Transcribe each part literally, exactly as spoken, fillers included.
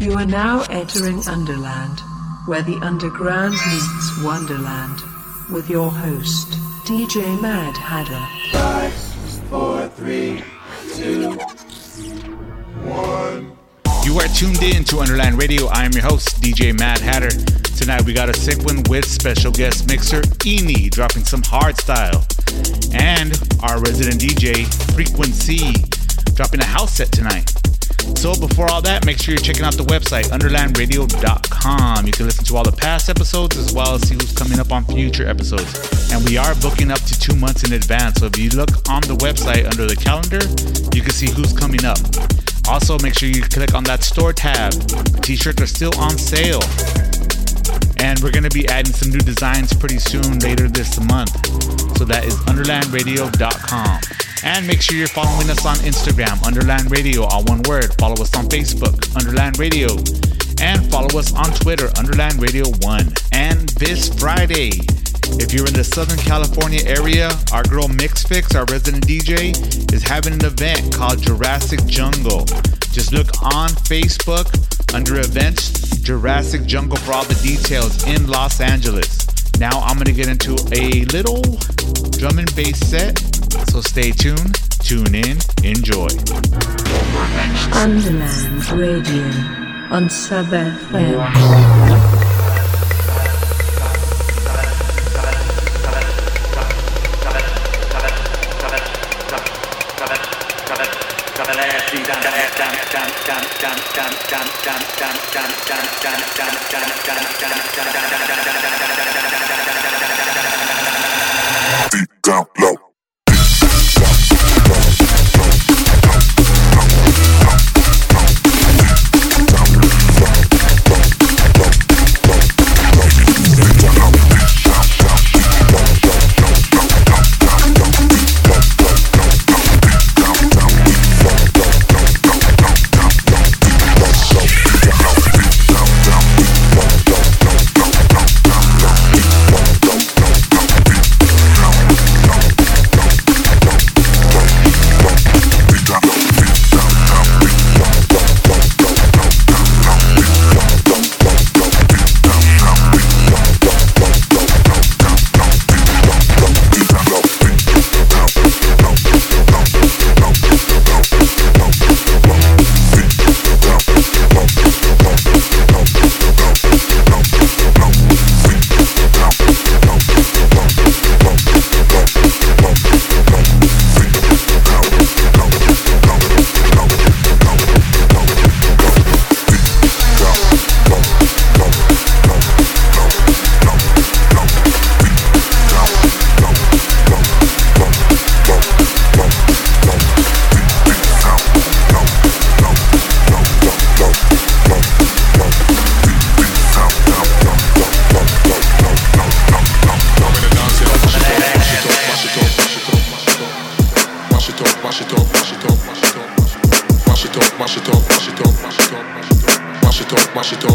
You are now entering Underland, where the underground meets Wonderland, with your host, D J Mad Hatter. Five, four, three, two, one. You are tuned in to Underland Radio. I am your host, D J Mad Hatter. Tonight we got a sick one with special guest mixer Eenie dropping some hard style, and our resident D J Frequency dropping a house set tonight. So before all that, make sure you're checking out the website Underland Radio dot com. You can listen to all the past episodes as well as see who's coming up on future episodes. And we are booking up to two months in advance, so if you look on the website under the calendar, you can see who's coming up. Also, make sure you click on that store tab. T-shirts are still on sale. And we're going to be adding some new designs pretty soon later this month. So that is Underland Radio dot com. And make sure you're following us on Instagram, Underland Radio, all one word. Follow us on Facebook, Underland Radio. And follow us on Twitter, Underland Radio one. And this Friday, if you're in the Southern California area, our girl Mixfix, our resident D J, is having an event called Jurassic Jungle. Just look on Facebook under events, Jurassic Jungle, for all the details in Los Angeles. Now I'm going to get into a little drum and bass set, so stay tuned, tune in, enjoy. Underland Radio on Sub F M. Deep down low. Wash it up,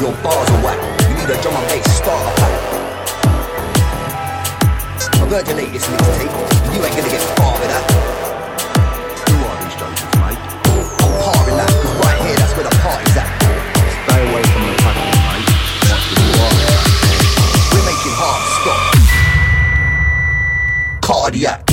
Your bars are whack. You need a drum and bass starter pack. I virginate this mixtape. You ain't gonna get far with that. Who are these jokers, mate? I'm parring that, cause right here that's where the party's at. Stay away from the tackle, mate. That's what you are. We're making hard stop. Cardiac.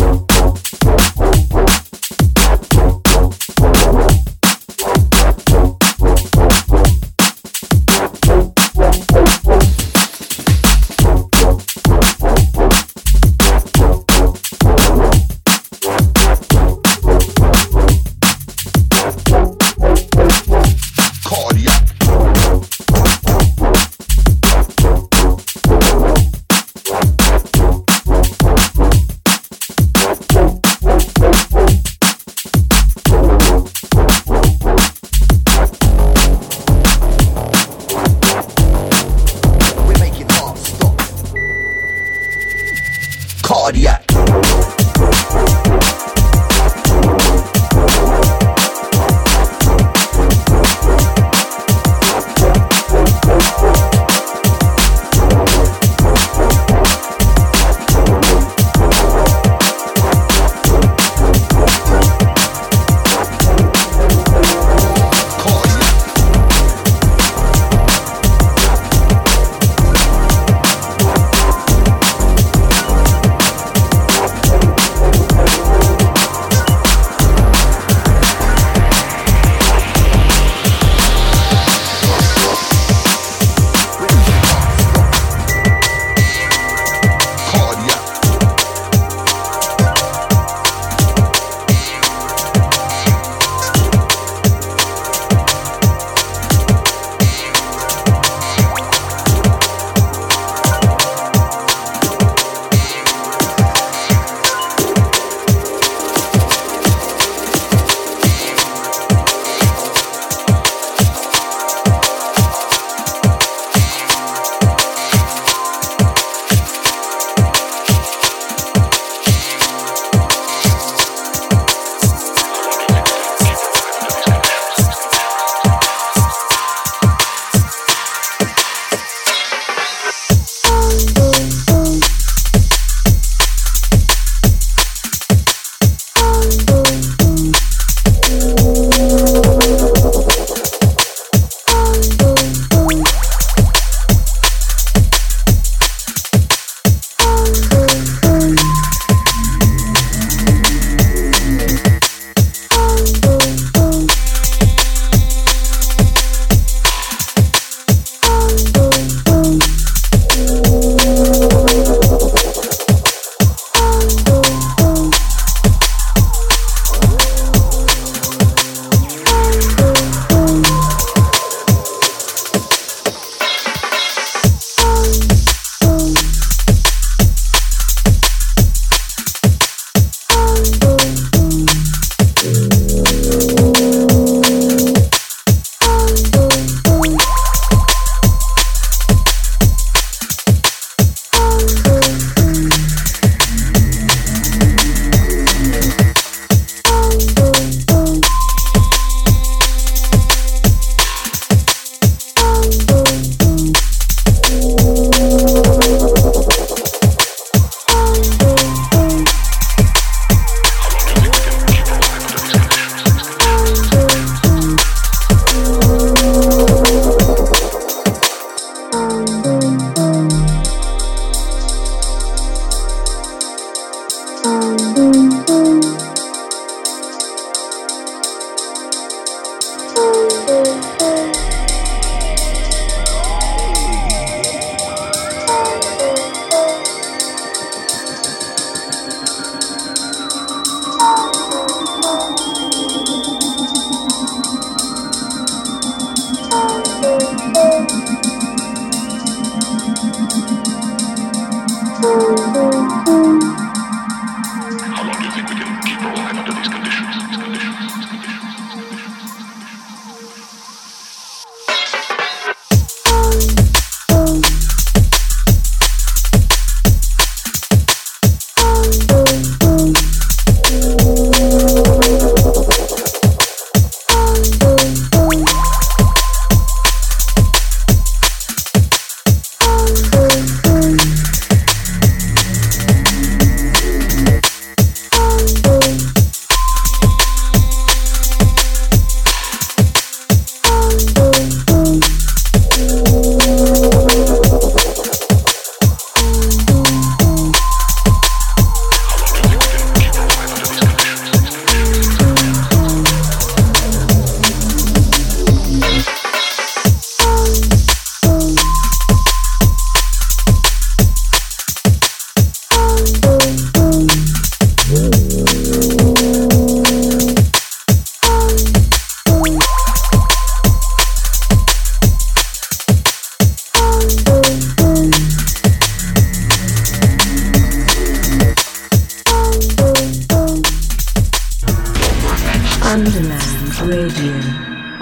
Underland Radio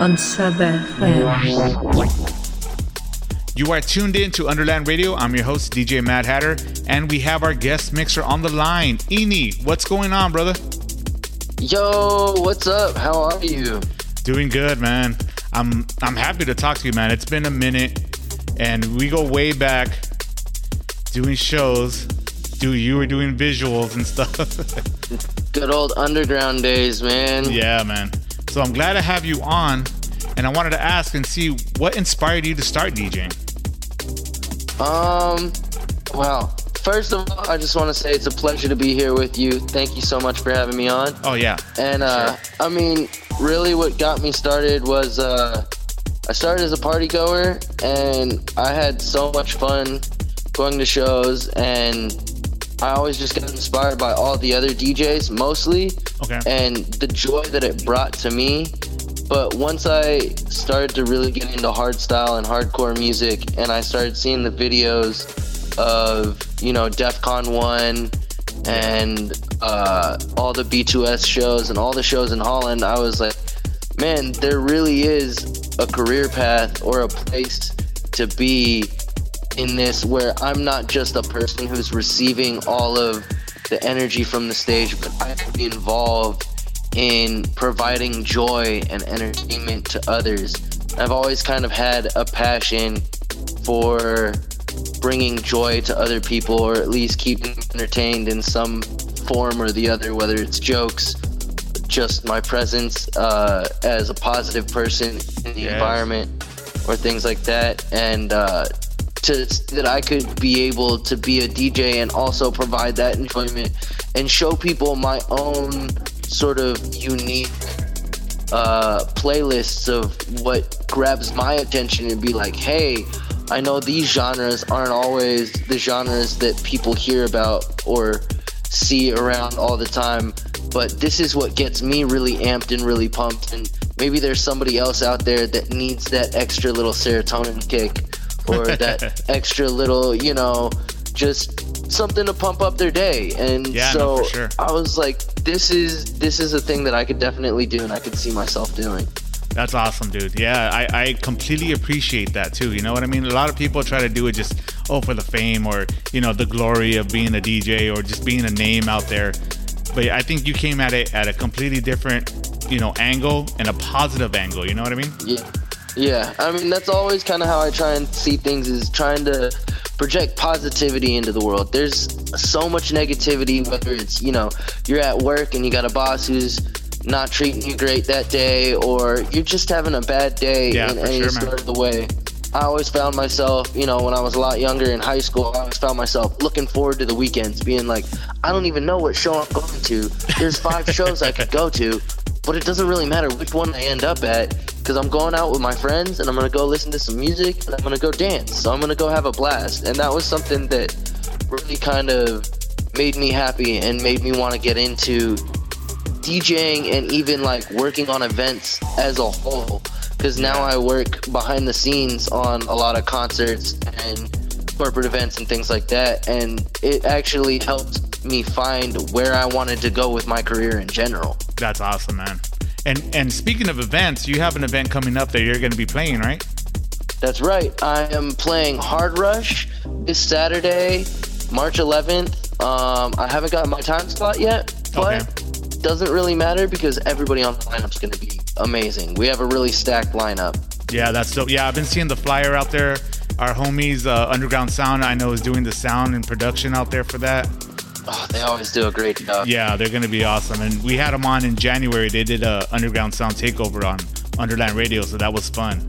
on Sub F M. You are tuned in to Underland Radio. I'm your host, D J Mad Hatter, and we have our guest mixer on the line. Eenie, what's going on, brother? Yo, what's up? How are you? Doing good, man. I'm I'm happy to talk to you, man. It's been a minute, and we go way back doing shows. Dude, you were doing visuals and stuff. Good old underground days, man. Yeah, man. So I'm glad to have you on, and I wanted to ask and see what inspired you to start DJing. Um, well, first of all, I just want to say it's a pleasure to be here with you. Thank you so much for having me on. Oh, yeah. And, uh, sure. I mean, really what got me started was uh, I started as a party goer, and I had so much fun going to shows, and I always just got inspired by all the other D Js mostly, okay, and the joy that it brought to me. But once I started to really get into hardstyle and hardcore music, and I started seeing the videos of, you know, DEF CON one and uh, all the B two S shows and all the shows in Holland, I was like, man, there really is a career path or a place to be in this, where I'm not just a person who's receiving all of the energy from the stage, but I can be involved in providing joy and entertainment to others. I've always kind of had a passion for bringing joy to other people, or at least keeping them entertained in some form or the other, whether it's jokes, just my presence uh, as a positive person in the yes. environment, or things like that. And uh To, that I could be able to be a D J and also provide that enjoyment and show people my own sort of unique uh, playlists of what grabs my attention, and be like, hey, I know these genres aren't always the genres that people hear about or see around all the time, but this is what gets me really amped and really pumped, and maybe there's somebody else out there that needs that extra little serotonin kick or that extra little, you know, just something to pump up their day. And yeah, so no, for sure. I was like, this is this is a thing that I could definitely do, and I could see myself doing. That's awesome, dude. Yeah, I, I completely appreciate that too. You know what I mean? A lot of people try to do it just, oh, for the fame or, you know, the glory of being a D J or just being a name out there. But I think you came at it at a completely different, you know, angle, and a positive angle. You know what I mean? Yeah. Yeah, I mean, that's always kind of how I try and see things, is trying to project positivity into the world. There's so much negativity, whether it's, you know, you're at work and you got a boss who's not treating you great that day, or you're just having a bad day yeah, in any sure, sort of the way. I always found myself, you know, when I was a lot younger in high school, I always found myself looking forward to the weekends, being like, I don't even know what show I'm going to. There's five shows I could go to, but it doesn't really matter which one I end up at, because I'm going out with my friends and I'm going to go listen to some music and I'm going to go dance. So I'm going to go have a blast. And that was something that really kind of made me happy and made me want to get into DJing and even like working on events as a whole. Because now I work behind the scenes on a lot of concerts and corporate events and things like that. And it actually helped me find where I wanted to go with my career in general. That's awesome, man. And and speaking of events, you have an event coming up that you're going to be playing, right? That's right. I am playing Hard Rush this Saturday, March eleventh. Um, I haven't got my time slot yet, but okay. doesn't really matter because everybody on the lineup's going to be amazing. We have a really stacked lineup. Yeah, that's dope. Yeah, I've been seeing the flyer out there. Our homies, uh, Underground Sound, I know, is doing the sound and production out there for that. Oh, they always do a great job. Yeah, they're going to be awesome. And we had them on in January. They did a Underground Sound takeover on Underland Radio, so that was fun.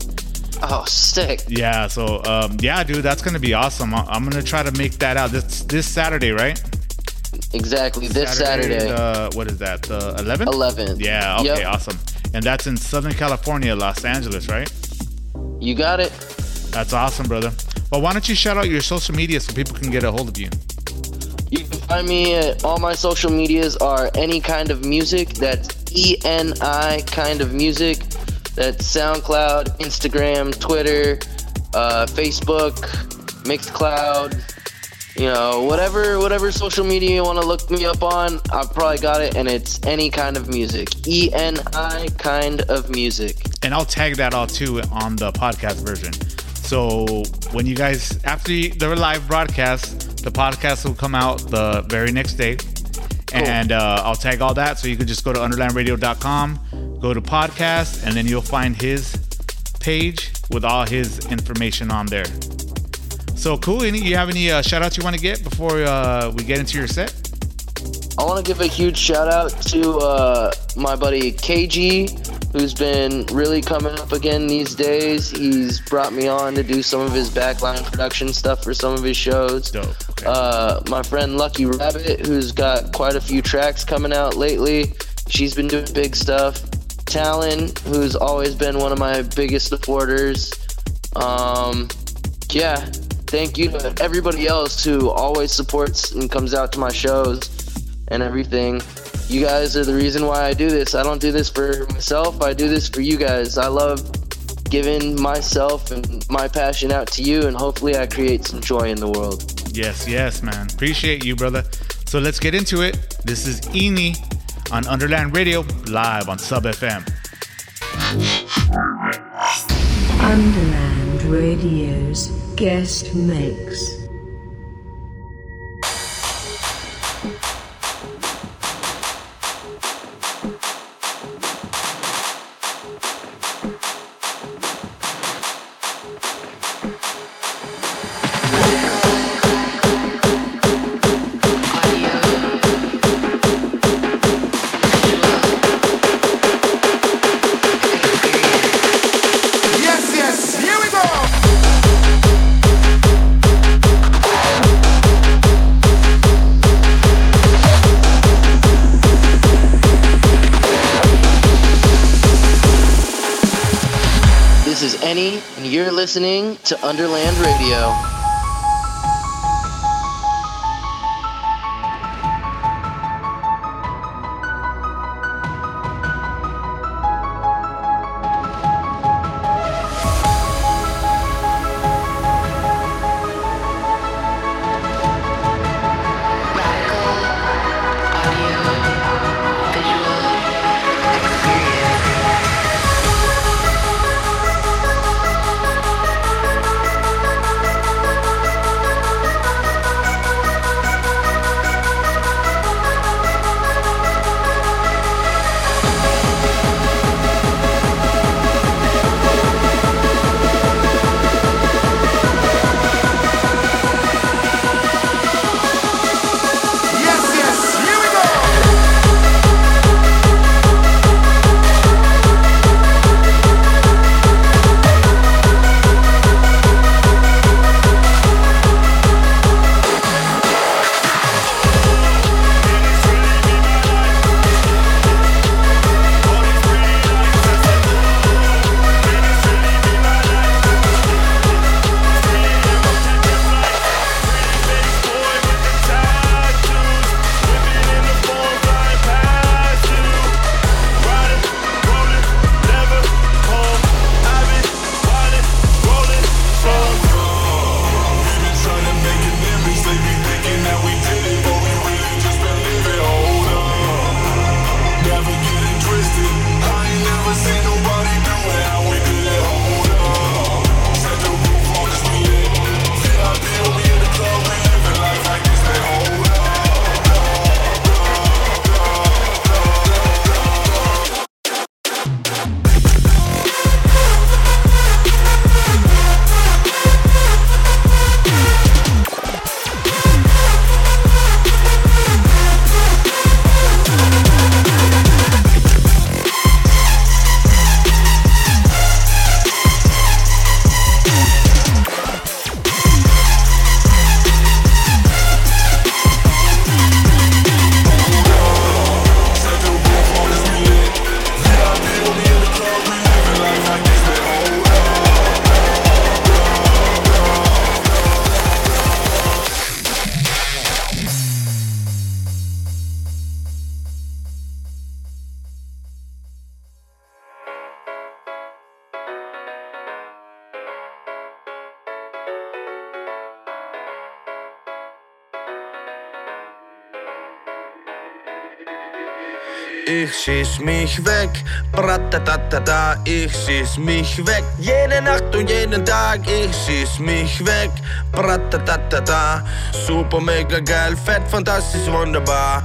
Oh, sick. Yeah, so, um, yeah, dude, that's going to be awesome. I'm going to try to make that out. This this Saturday, right? Exactly, this Saturday. Saturday. Uh, what is that, the eleventh? eleventh. Yeah, okay, yep. Awesome. And that's in Southern California, Los Angeles, right? You got it. That's awesome, brother. Well, why don't you shout out your social media so people can get a hold of you? You can find me at all my social medias are Any Kind of Music. That's E N I Kind of Music. That's SoundCloud, Instagram, Twitter, uh, Facebook, Mixed Cloud, you know, whatever whatever social media you want to look me up on, I've probably got it, and it's Any Kind of Music. E N I Kind of Music. And I'll tag that all, too, on the podcast version. So when you guys, after the live broadcast, the podcast will come out the very next day. Cool. And uh, I'll tag all that. So you can just go to underland radio dot com, go to podcast, and then you'll find his page with all his information on there. So cool. Any, you have any uh, shout outs you want to get before uh, we get into your set? I want to give a huge shout out to uh, my buddy K G, who's been really coming up again these days. He's brought me on to do some of his backline production stuff for some of his shows. Dope. Okay. Uh, my friend Lucky Rabbit, who's got quite a few tracks coming out lately. She's been doing big stuff. Talon, who's always been one of my biggest supporters. Um, yeah. Thank you to everybody else who always supports and comes out to my shows and everything. You guys are the reason why I do this. I don't do this for myself. I do this for you guys. I love giving myself and my passion out to you, and hopefully I create some joy in the world. Yes, yes, man. Appreciate you, brother. So let's get into it. This is Eenie on Underland Radio, live on Sub F M. Underland Radio's guest mix. And you're listening to Underland Radio. ich schieß mich weg. Bratatata, ich schieß mich weg. Jede Nacht und jeden Tag, ich schieß mich weg. Bratatata, super, mega, geil, fett, fantastisch, wunderbar.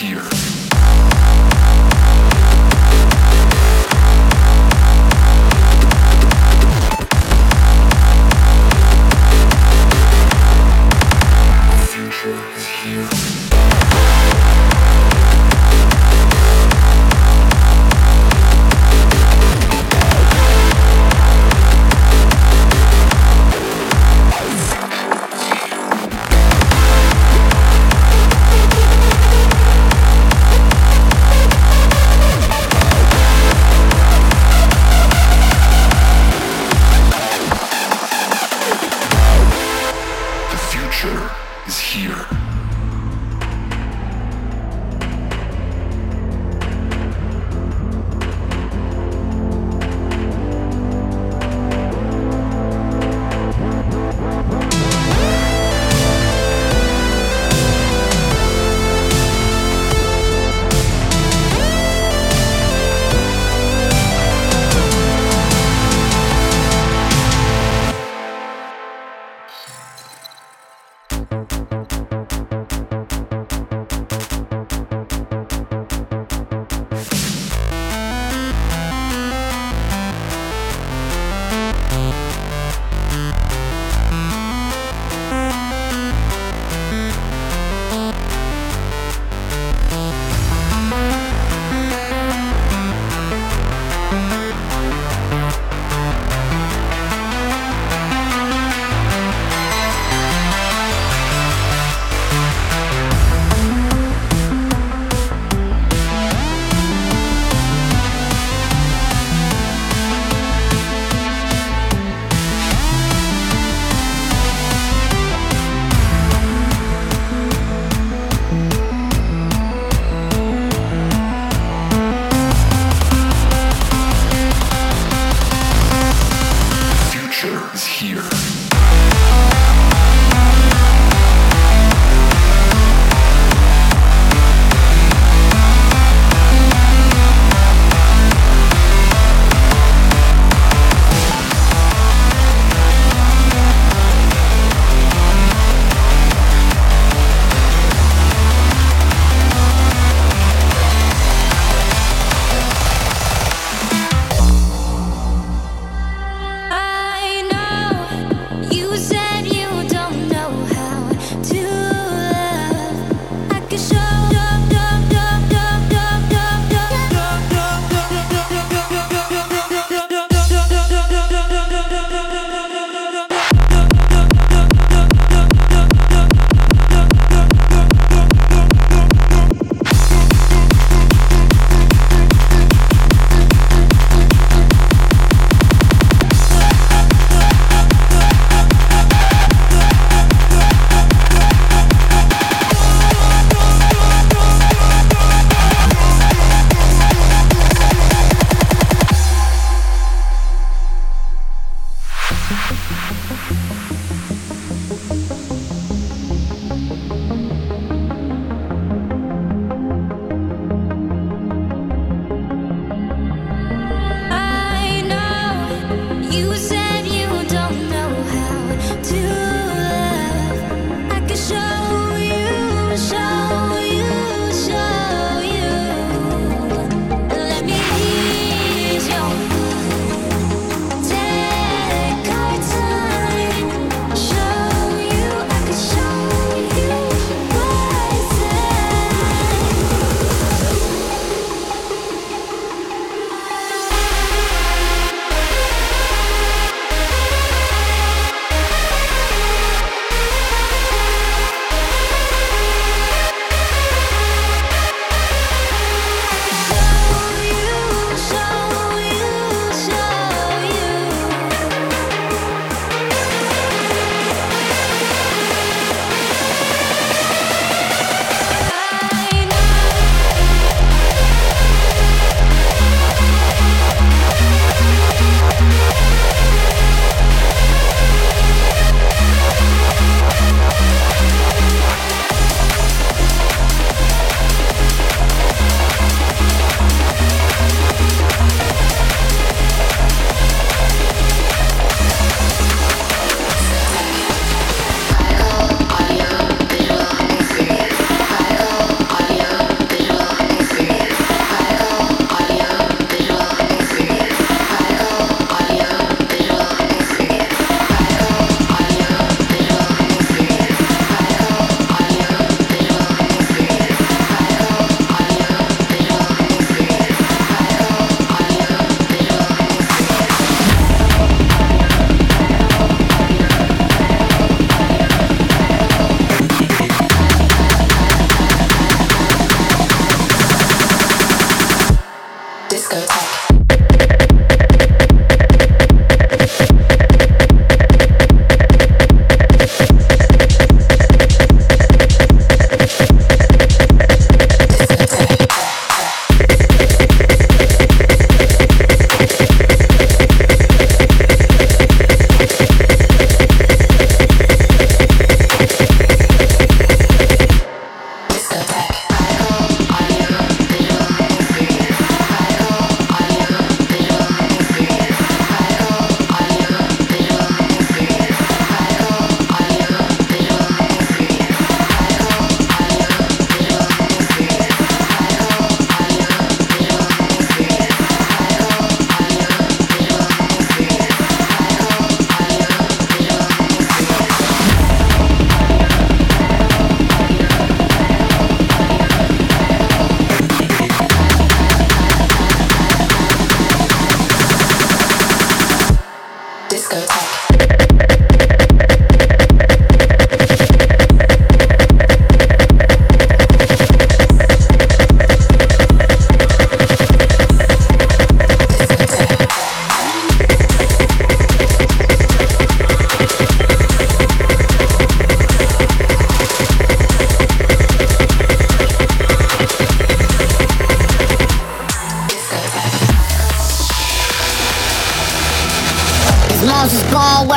here.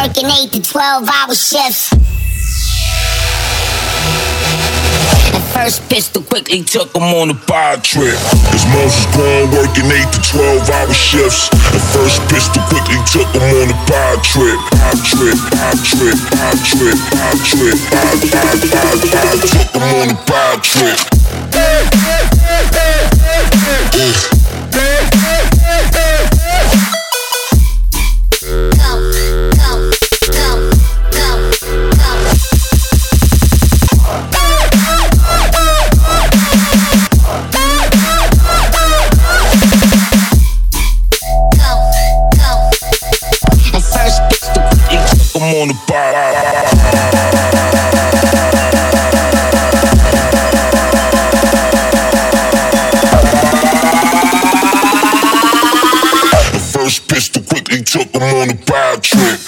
working eight to twelve hour shifts. At first, Pistol quickly took him on a bad trip. His mom's was gone working eight to twelve hour shifts. At first, Pistol quickly took him on a bad trip. Bad trip, bad trip, bad trip, bad trip, bad, bad, bad, bad, took him on a bad trip. On the bar. The first Pistol quickly took him on a bad trip.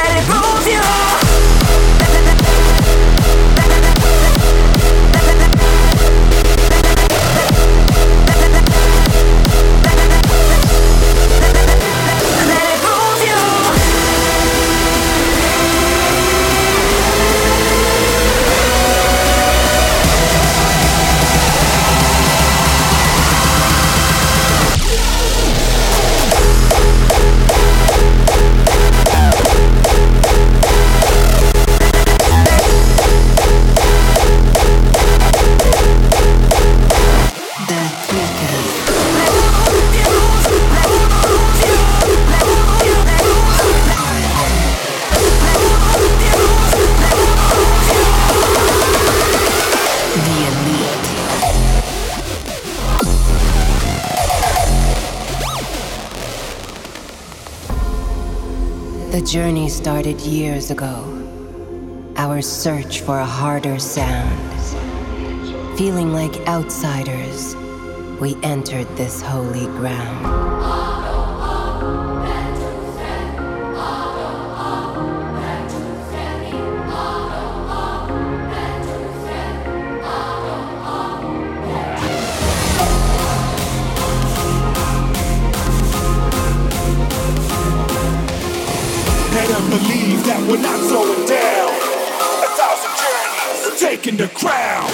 Let it roll. The journey started years ago. Our search for a harder sound. Feeling like outsiders, we entered this holy ground. Believe that we're not slowing down. A thousand journeys, we're taking the crown.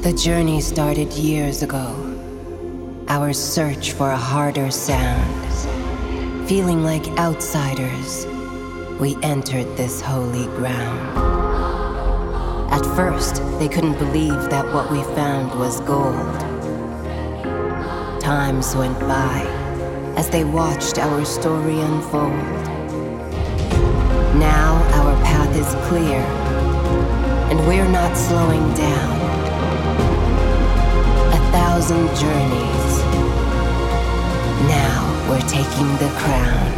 The journey started years ago. Our search for a harder sound. Feeling like outsiders, we entered this holy ground. At first, they couldn't believe that what we found was gold. Times went by as they watched our story unfold. Now our path is clear, and we're not slowing down. Thousand journeys. Now we're taking the crown.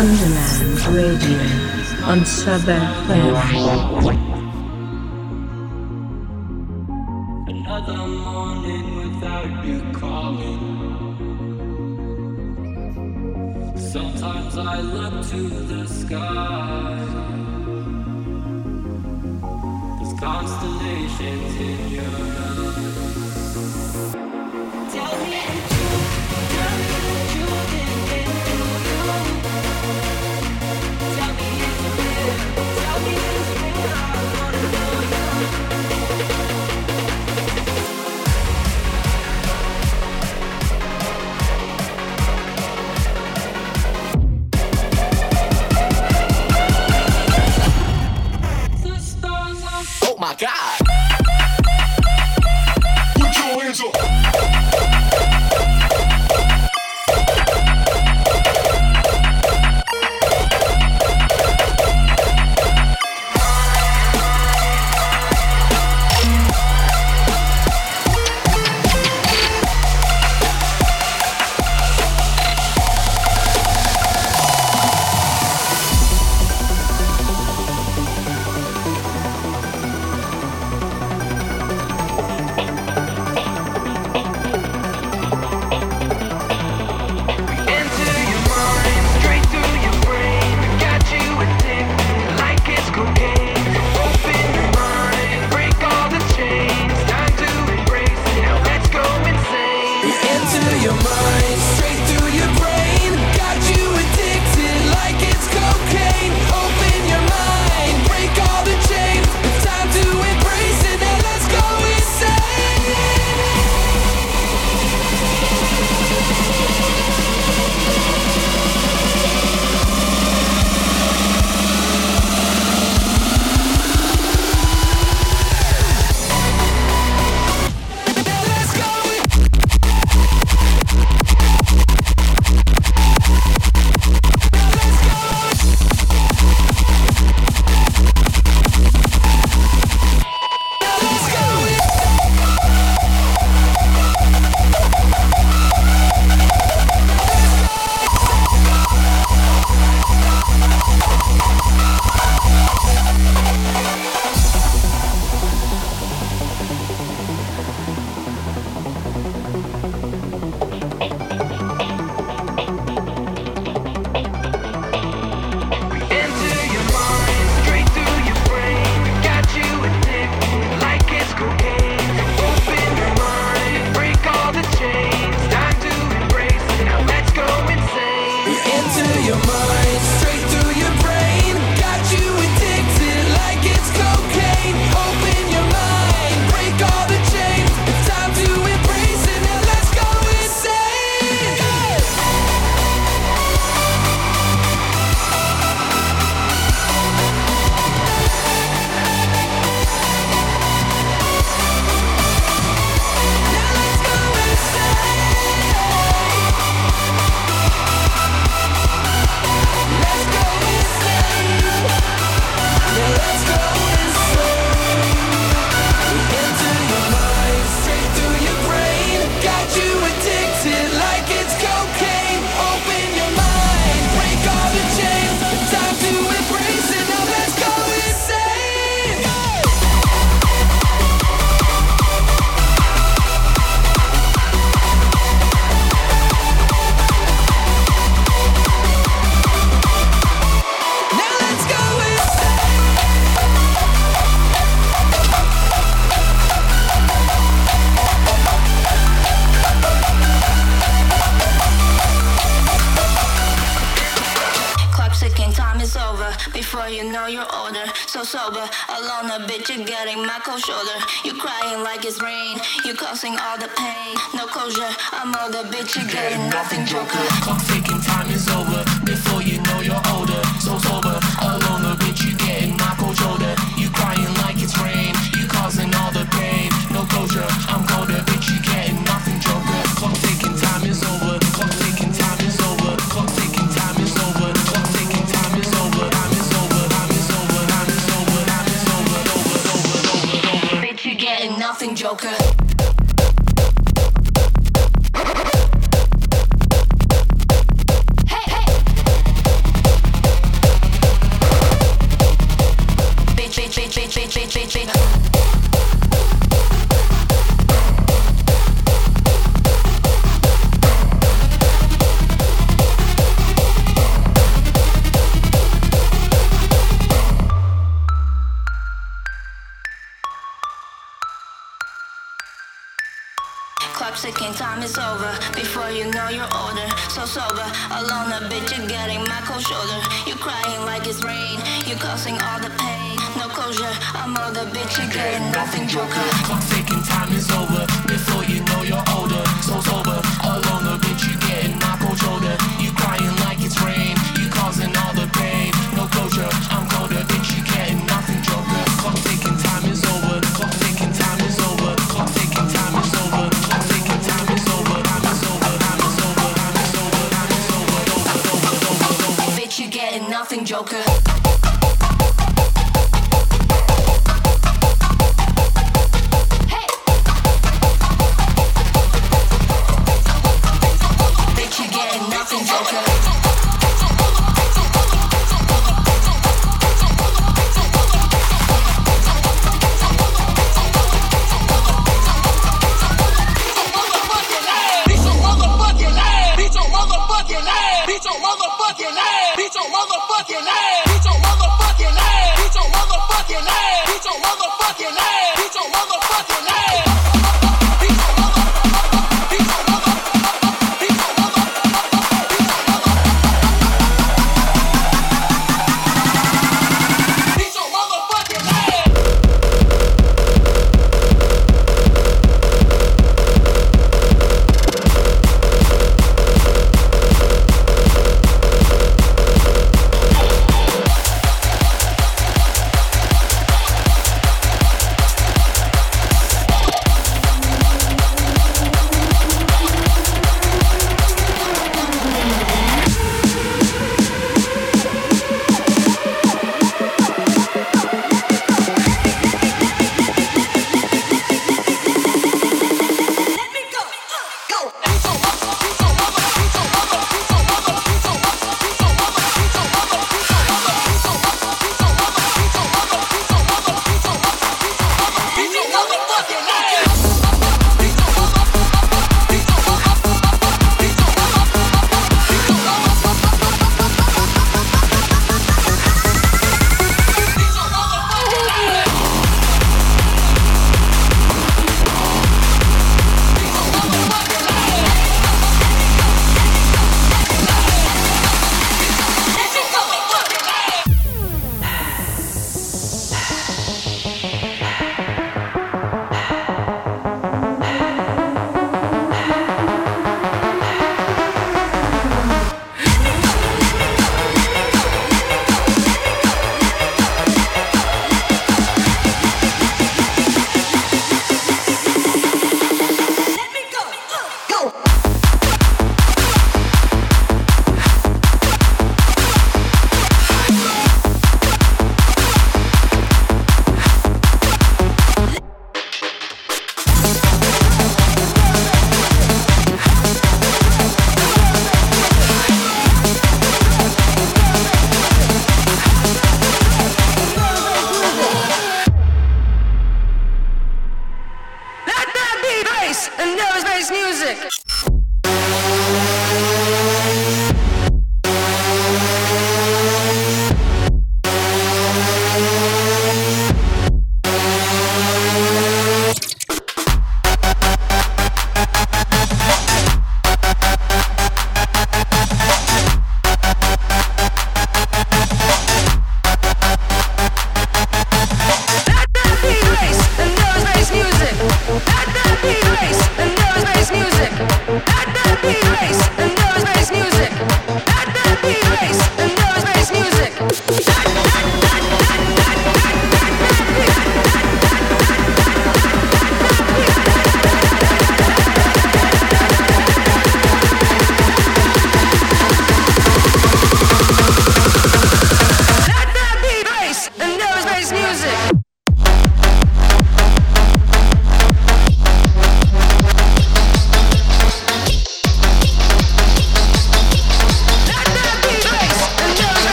Underland Radio on Sub F M. Another morning without you calling. Sometimes I look to the sky. There's constellations in your eyes. Tell me the truth. Tell me the truth. Tell me this thing I wanna know. Nothing, joker. Clock ticking, time is over. Before you know you're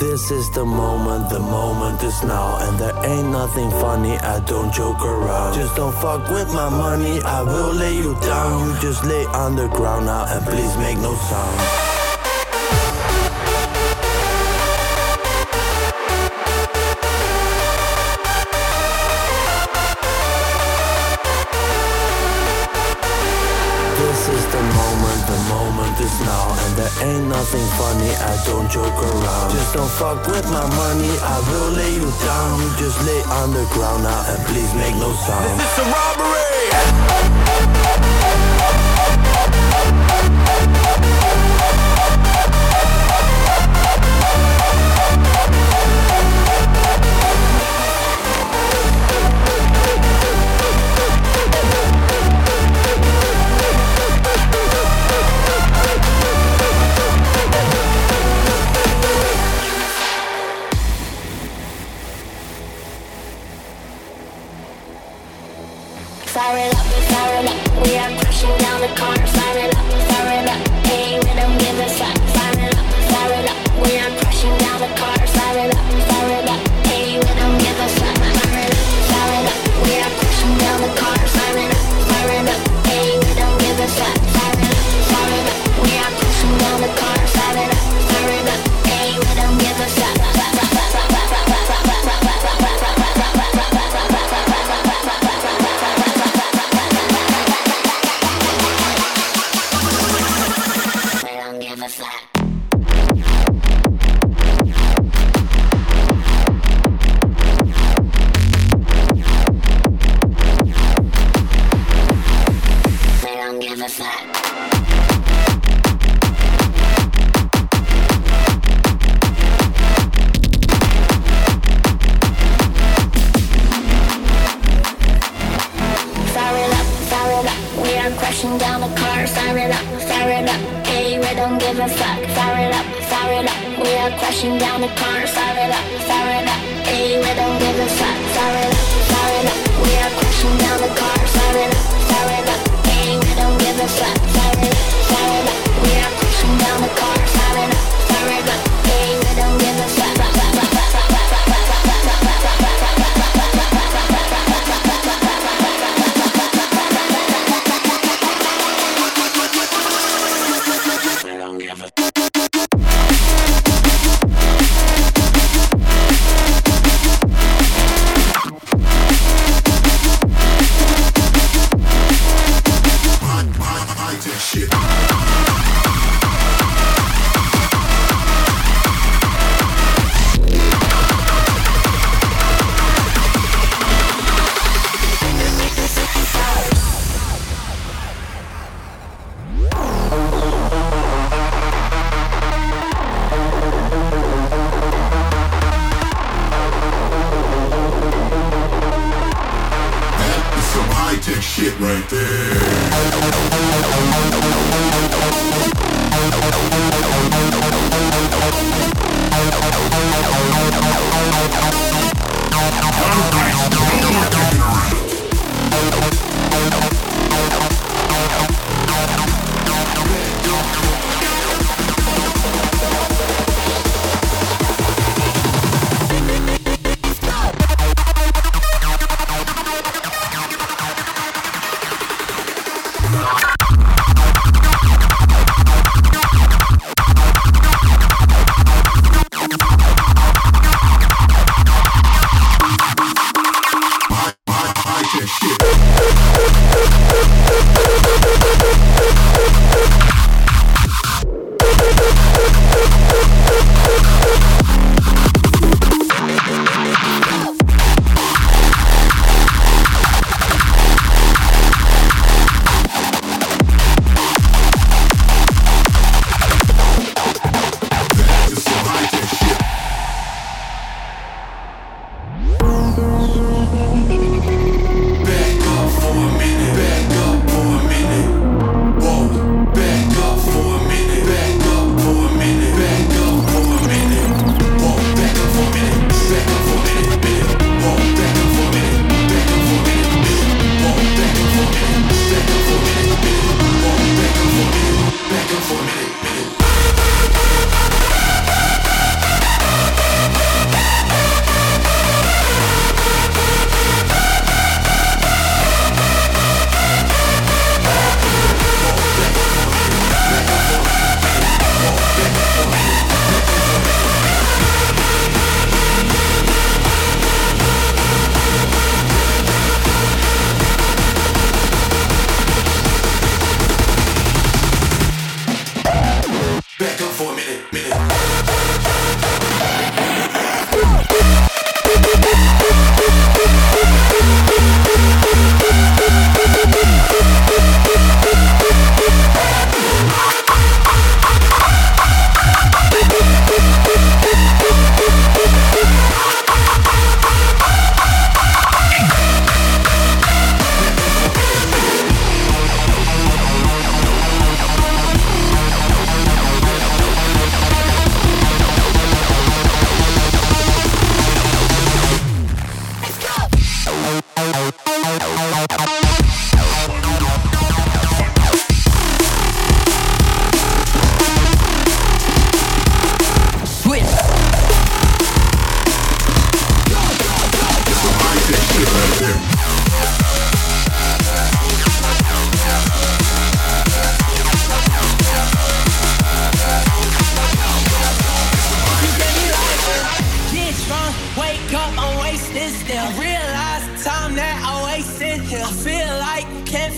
This is the moment, the moment is now. And there ain't nothing funny, I don't joke around. Just don't fuck with my money, I will lay you down. You just lay on the ground now and please make no sound. Ain't nothing funny, I don't joke around. Just don't fuck with my money, I will lay you down. You just lay on the ground now and please make no sound. This is a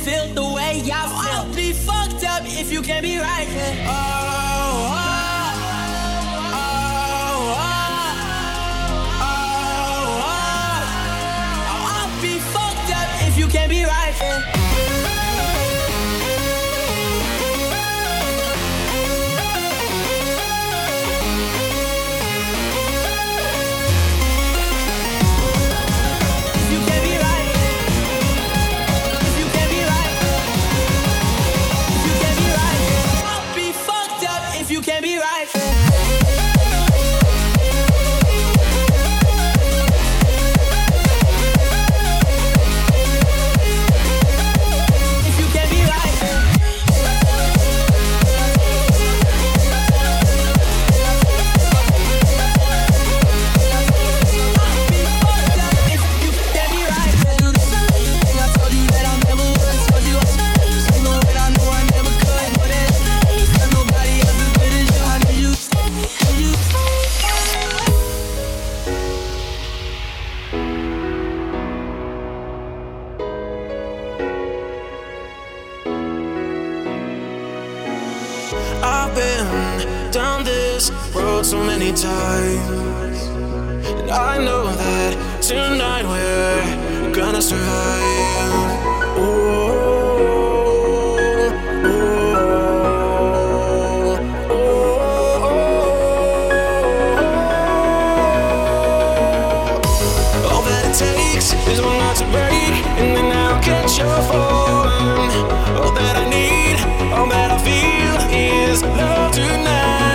feel the way I feel. I'll be fucked up if you can't be right. Oh, oh, oh, oh, oh, I'll be fucked up if you can't be right. So many times, and I know that tonight we're gonna survive. Ooh, ooh, ooh, ooh. All that it takes is one night to break, and then I'll catch your phone. All that I need, all that I feel is love tonight.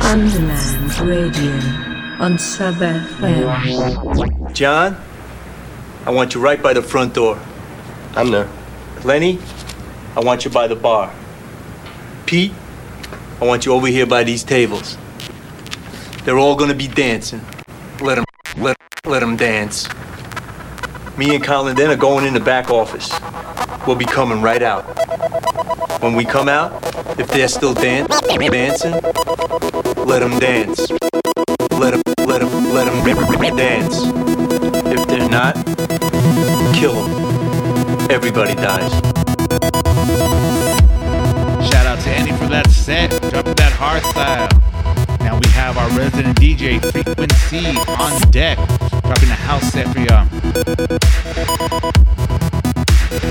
Underland Radio on Sub F M. John, I want you right by the front door. I'm there. Lenny, I want you by the bar. Pete, I want you over here by these tables. They're all gonna be dancing. Let them, let, let them dance. Me and Colin then are going in the back office. We'll be coming right out. When we come out, if they're still dance, dancing, let them dance. Let them, let them, let them dance. If they're not, kill them. Everybody dies. Shout out to Eenie for that set. Drop that hard style. Now we have our resident D J Frequency on deck, dropping a house set for y'all. It's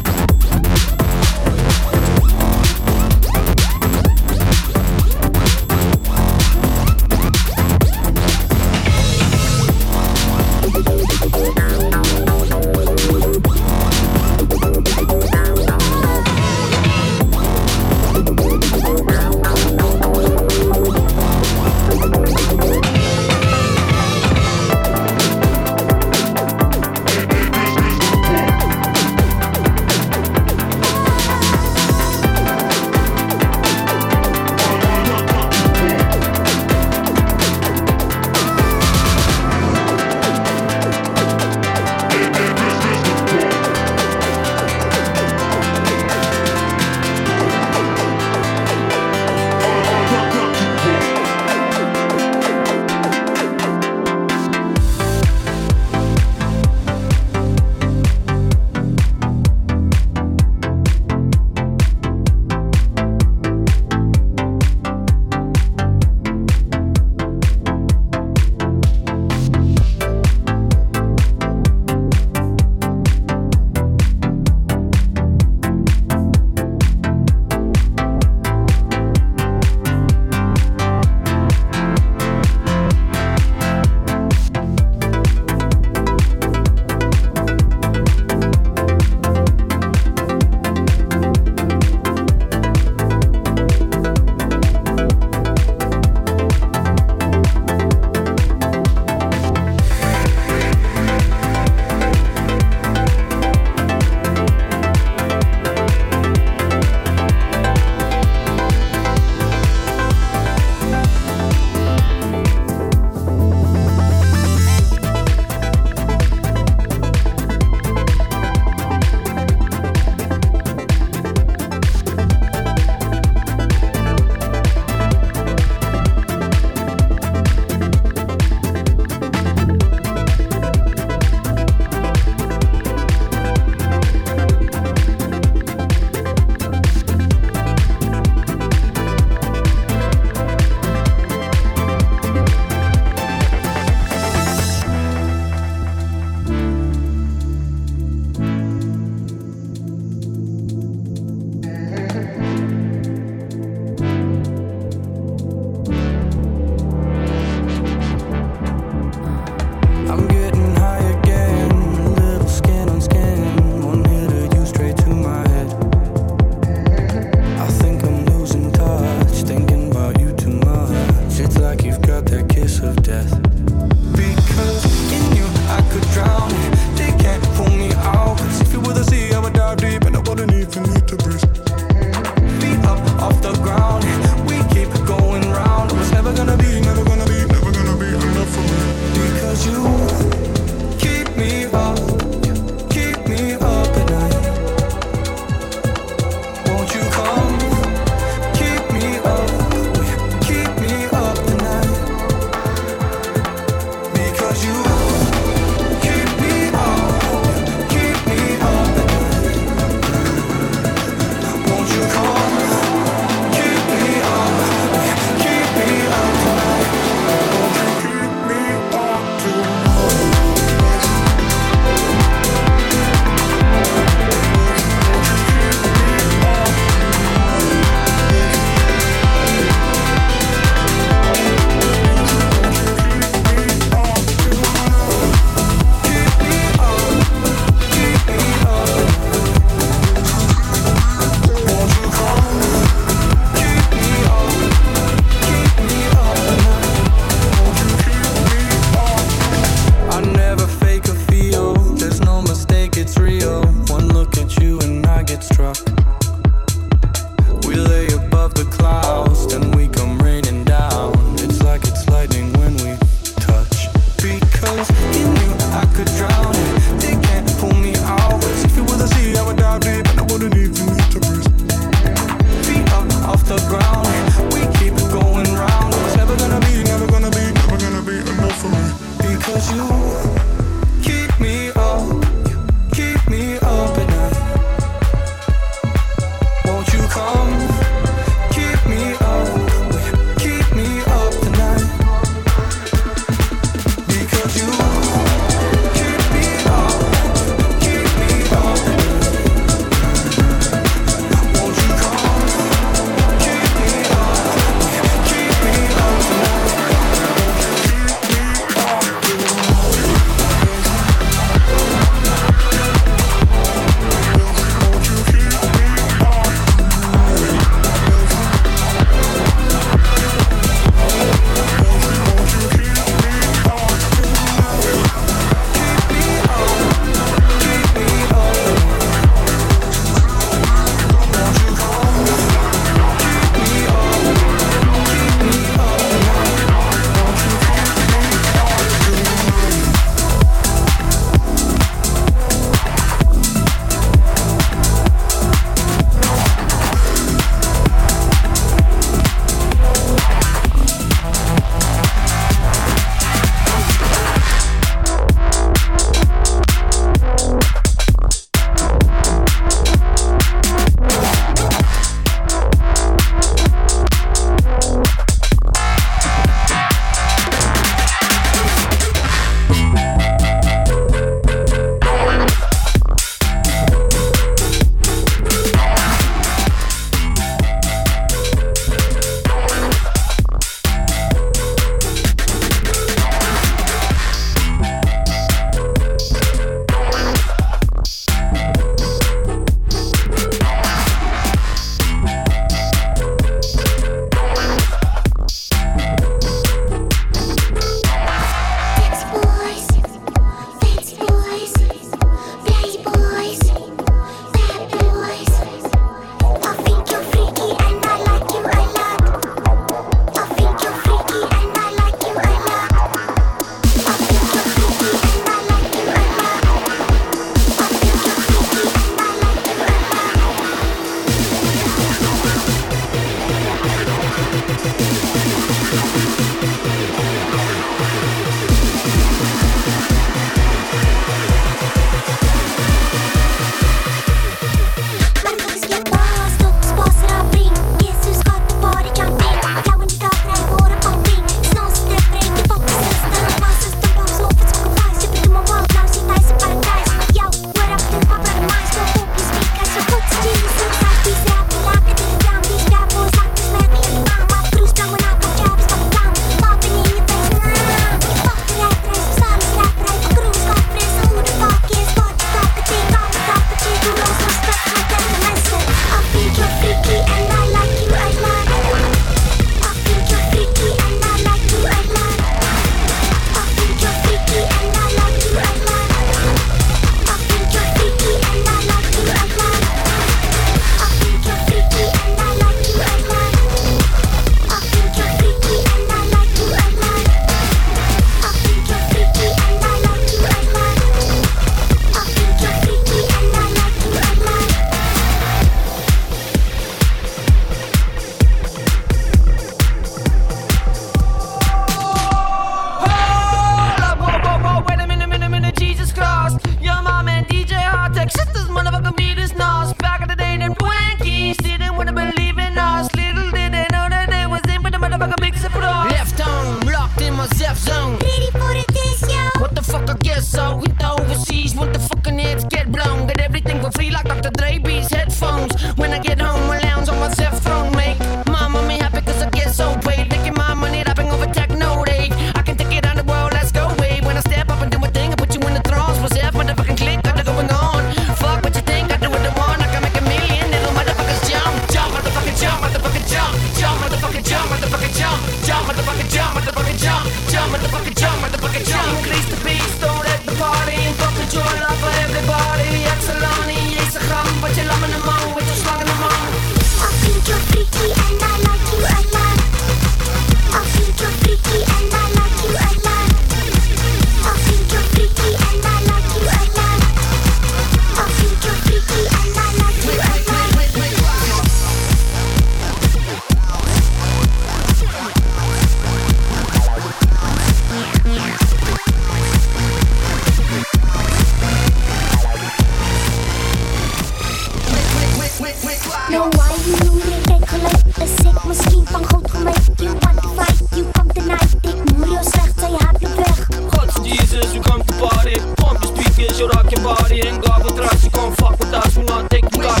we ain't got no trust. You can't fuck with us, we're not taking cuts.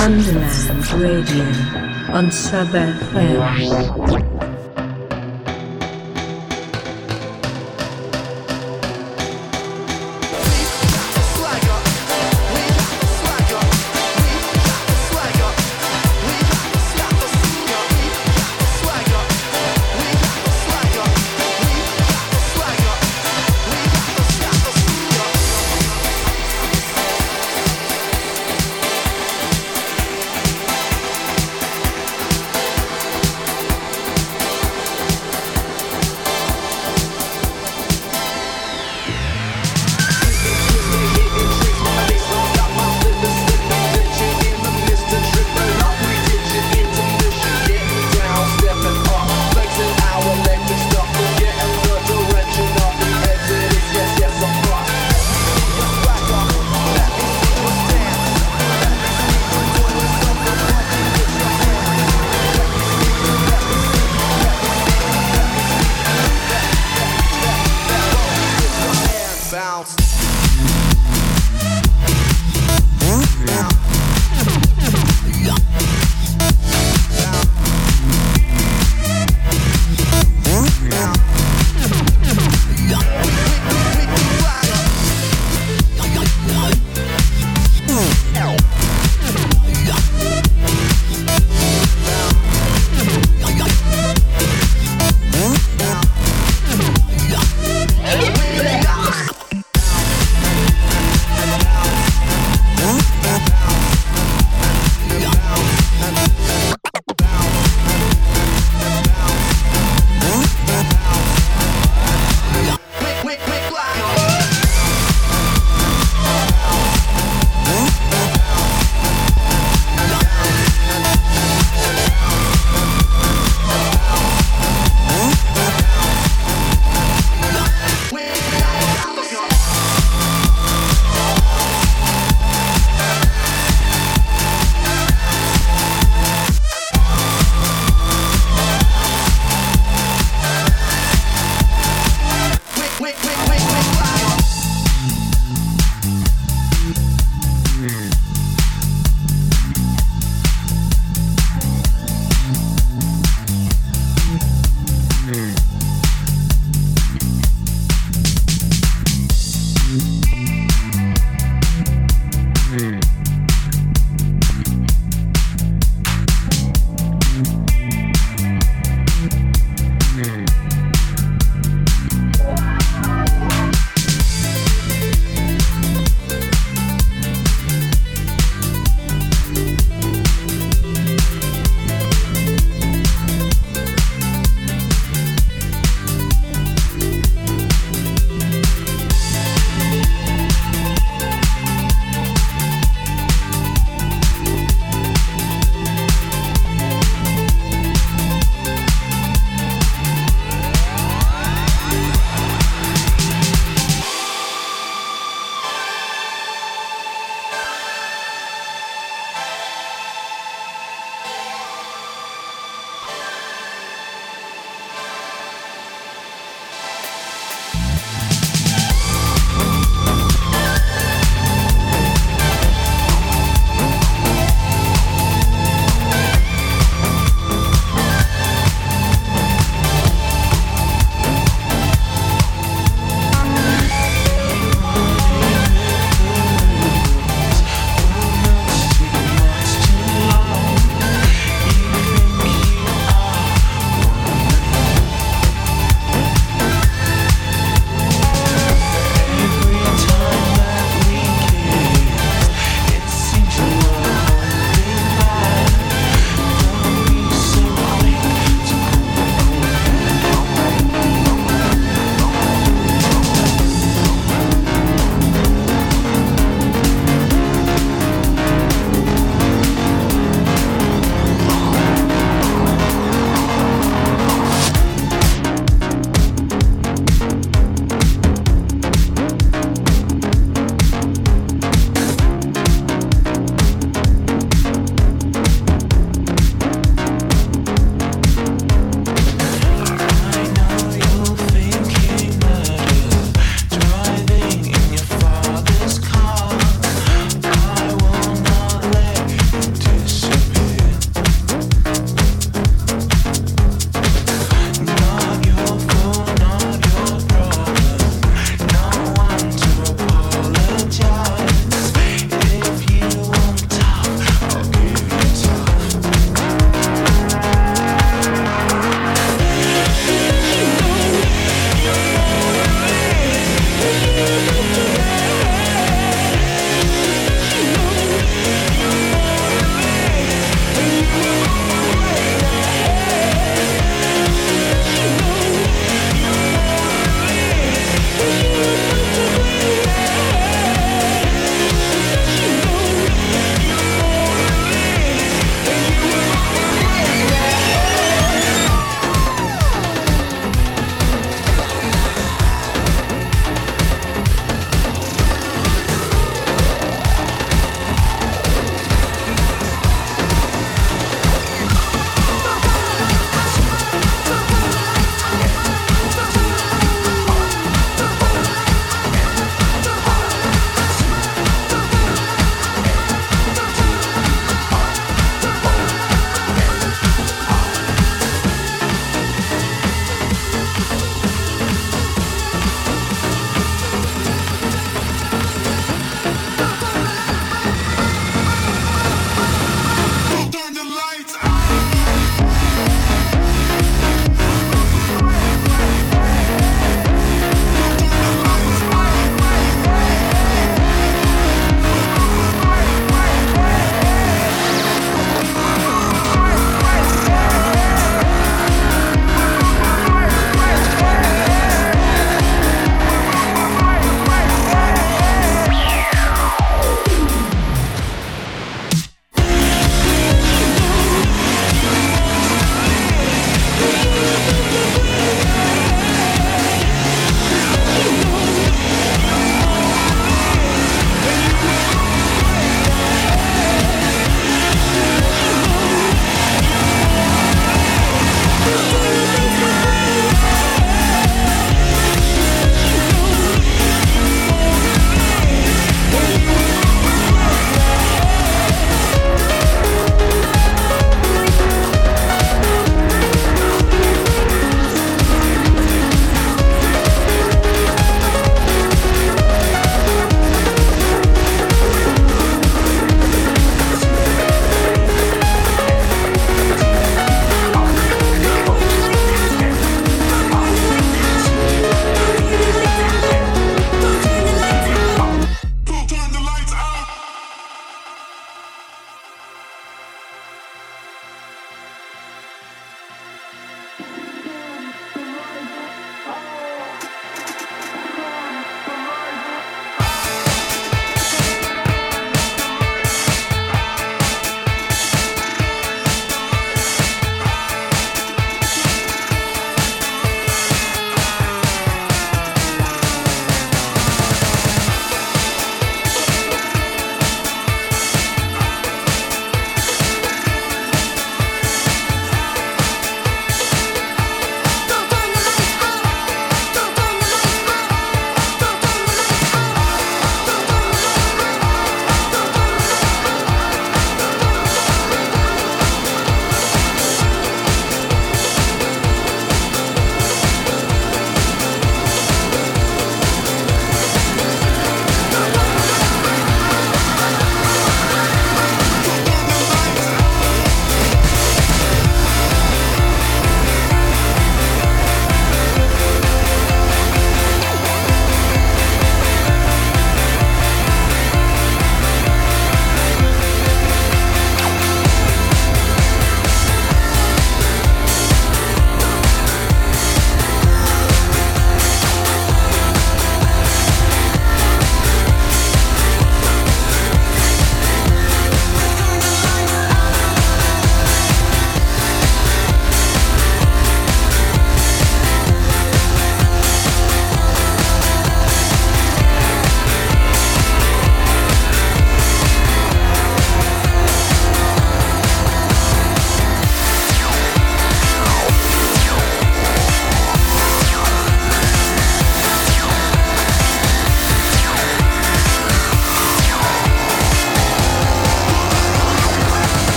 Underland Radio on Sub F M.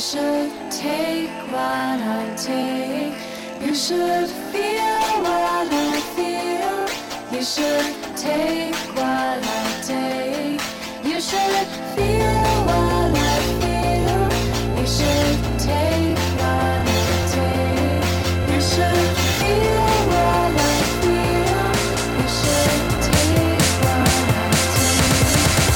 should take what I take. You should feel what I feel. You should take what I take. You should feel what I feel. You should take what I take. You should feel what I feel. You should take what I take. You should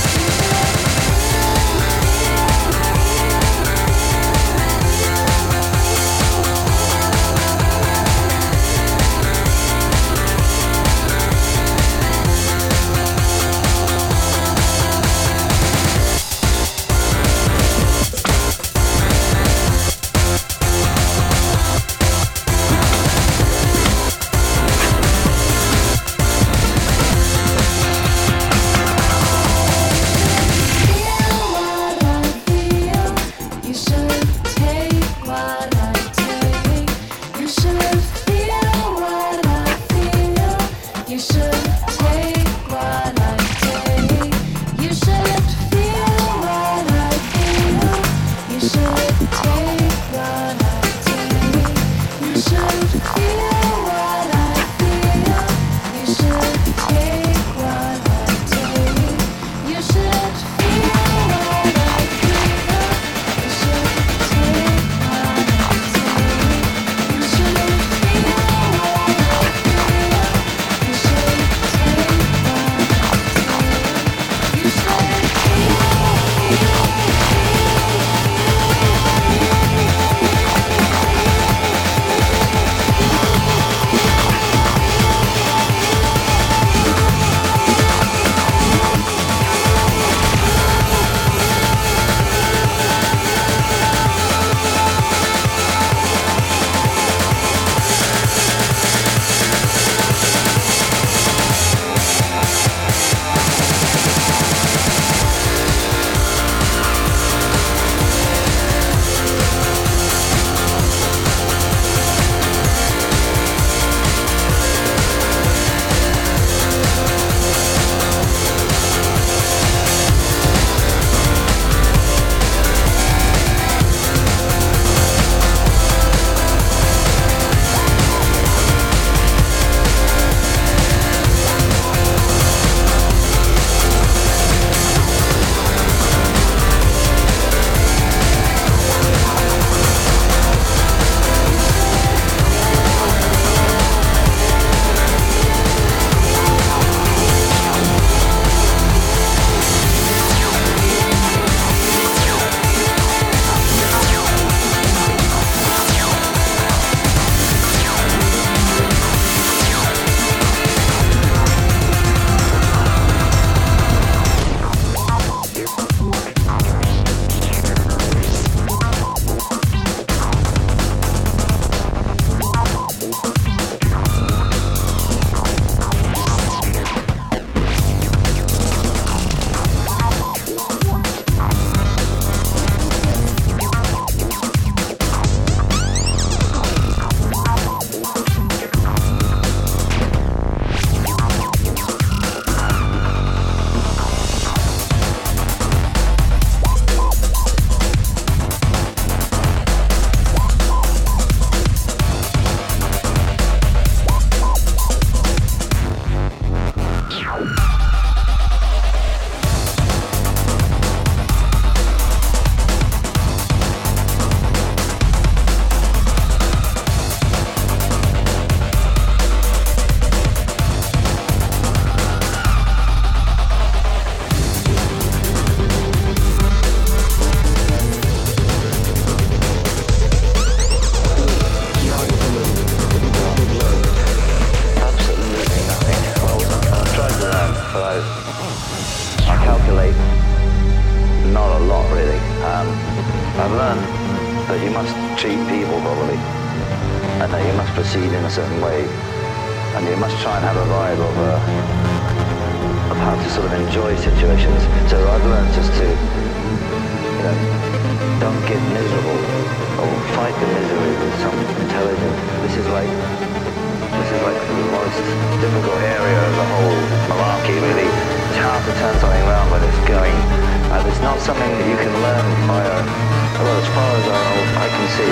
far as I can see,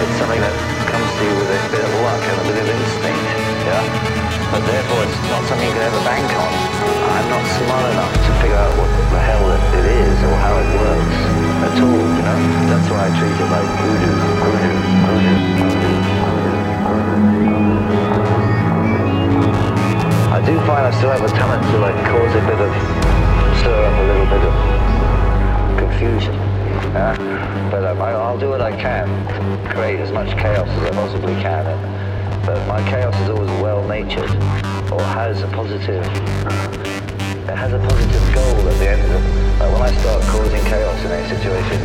it's something that comes to you with a bit of luck and a bit of instinct, yeah? But therefore it's not something you can ever bank on. I'm not smart enough to figure out what the hell it is or how it works at all, you know? That's why I treat it like voodoo, voodoo, voodoo, voodoo, voodoo. I do find I still have a talent to like cause a bit of stir up, a little bit of confusion. Uh, but um, I, I'll do what I can to create as much chaos as I possibly can. And, but my chaos is always well-natured, or has a positive. It has a positive goal at the end of it. Like when I start causing chaos in a situation,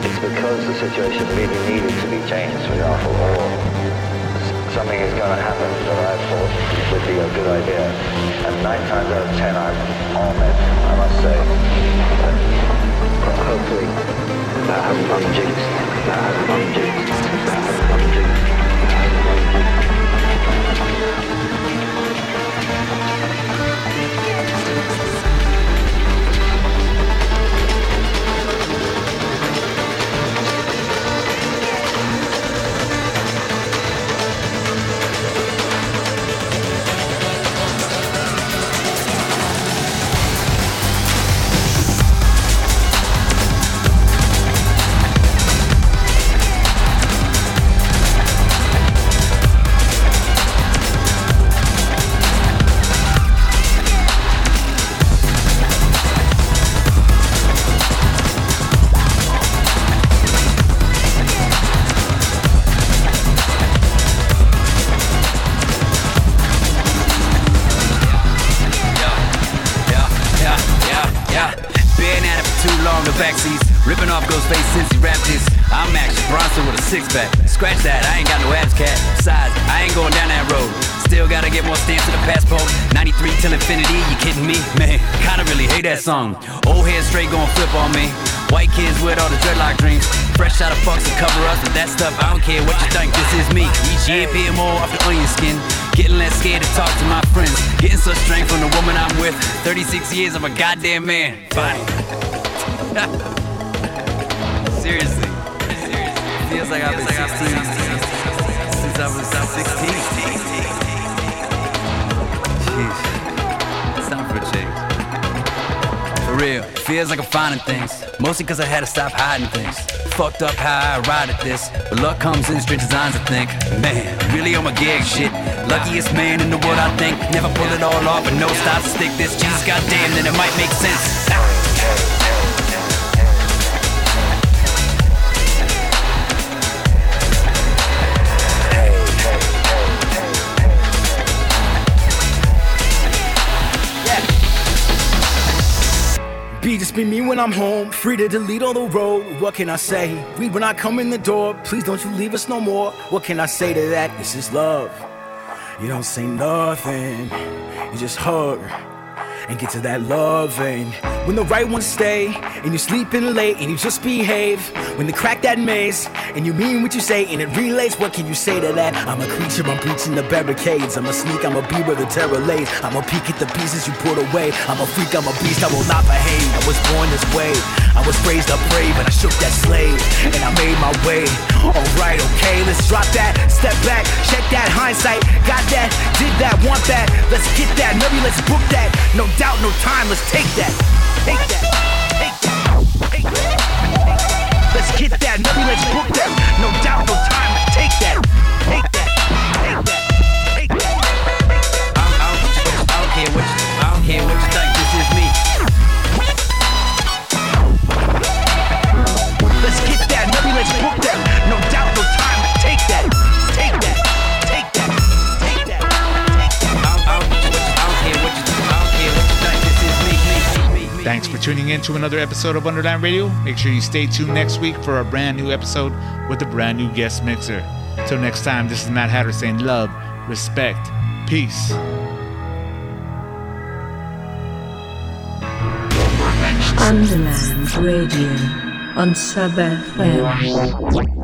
it's because the situation really needed to be changed, for example, or something is going to happen that I thought would be a good idea. And nine times out of ten, I'm on it. I must say. But, but hopefully. That hasn't unjigged, that hasn't unjigged, that hasn't unjigged, that hasn't song. Old head straight gon' flip on me. White kids with all the dreadlock dreams. Fresh out of fucks and cover ups with that stuff. I don't care what you think, this is me. Each year paying more off the onion skin. Getting less scared to talk to my friends. Getting such strength from the woman I'm with. thirty-six years of a goddamn man. Fine. Seriously. Feels like I've been sixteen since I was sixteen. Jeez. It's time for a change. For real, feels like I'm finding things. Mostly cause I had to stop hiding things. Fucked up how I arrived at this. But luck comes in strange designs, I think. Man, really on my gig shit. Luckiest man in the world, I think. Never pull it all off, but no stop to stick this. Jesus goddamn, then it might make sense. Ah. Just be me when I'm home, free to delete all the road. What can I say? Read when I come in the door. Please don't you leave us no more. What can I say to that? This is love. You don't say nothing. You just hug and get to that loving. When the right ones stay and you sleeping late and you just behave. When they crack that maze and you mean what you say and it relates. What can you say to that? I'm a creature, I'm breaching the barricades. I'm a sneak, I'm a bee where the terror lays. I'm a peek at the pieces you pulled away. I'm a freak, I'm a beast, I will not behave. I was born this way, I was raised up brave. And I shook that slave and I made my way. Alright, okay, let's drop that. Step back, check that hindsight. Got that, did that, want that. Let's get that, maybe let's book that. No doubt, no time, let's take that. Take that, take that, take that. Let's get that, maybe let's book that. No doubt, no time, let's take that. Take that, take that, take that. I don't, I don't, I don't care what you, I don't care what you think, this is me. Let's get that, maybe let's book that. No doubt, no time, let's take that. Take that, take that, take that, take that. I don't, I don't, I don't care what you think. Thanks for tuning in to another episode of Underland Radio. Make sure you stay tuned next week for a brand new episode with a brand new guest mixer. Till next time, this is Mad Hatter saying love, respect, peace. Underland Radio on Sub F M.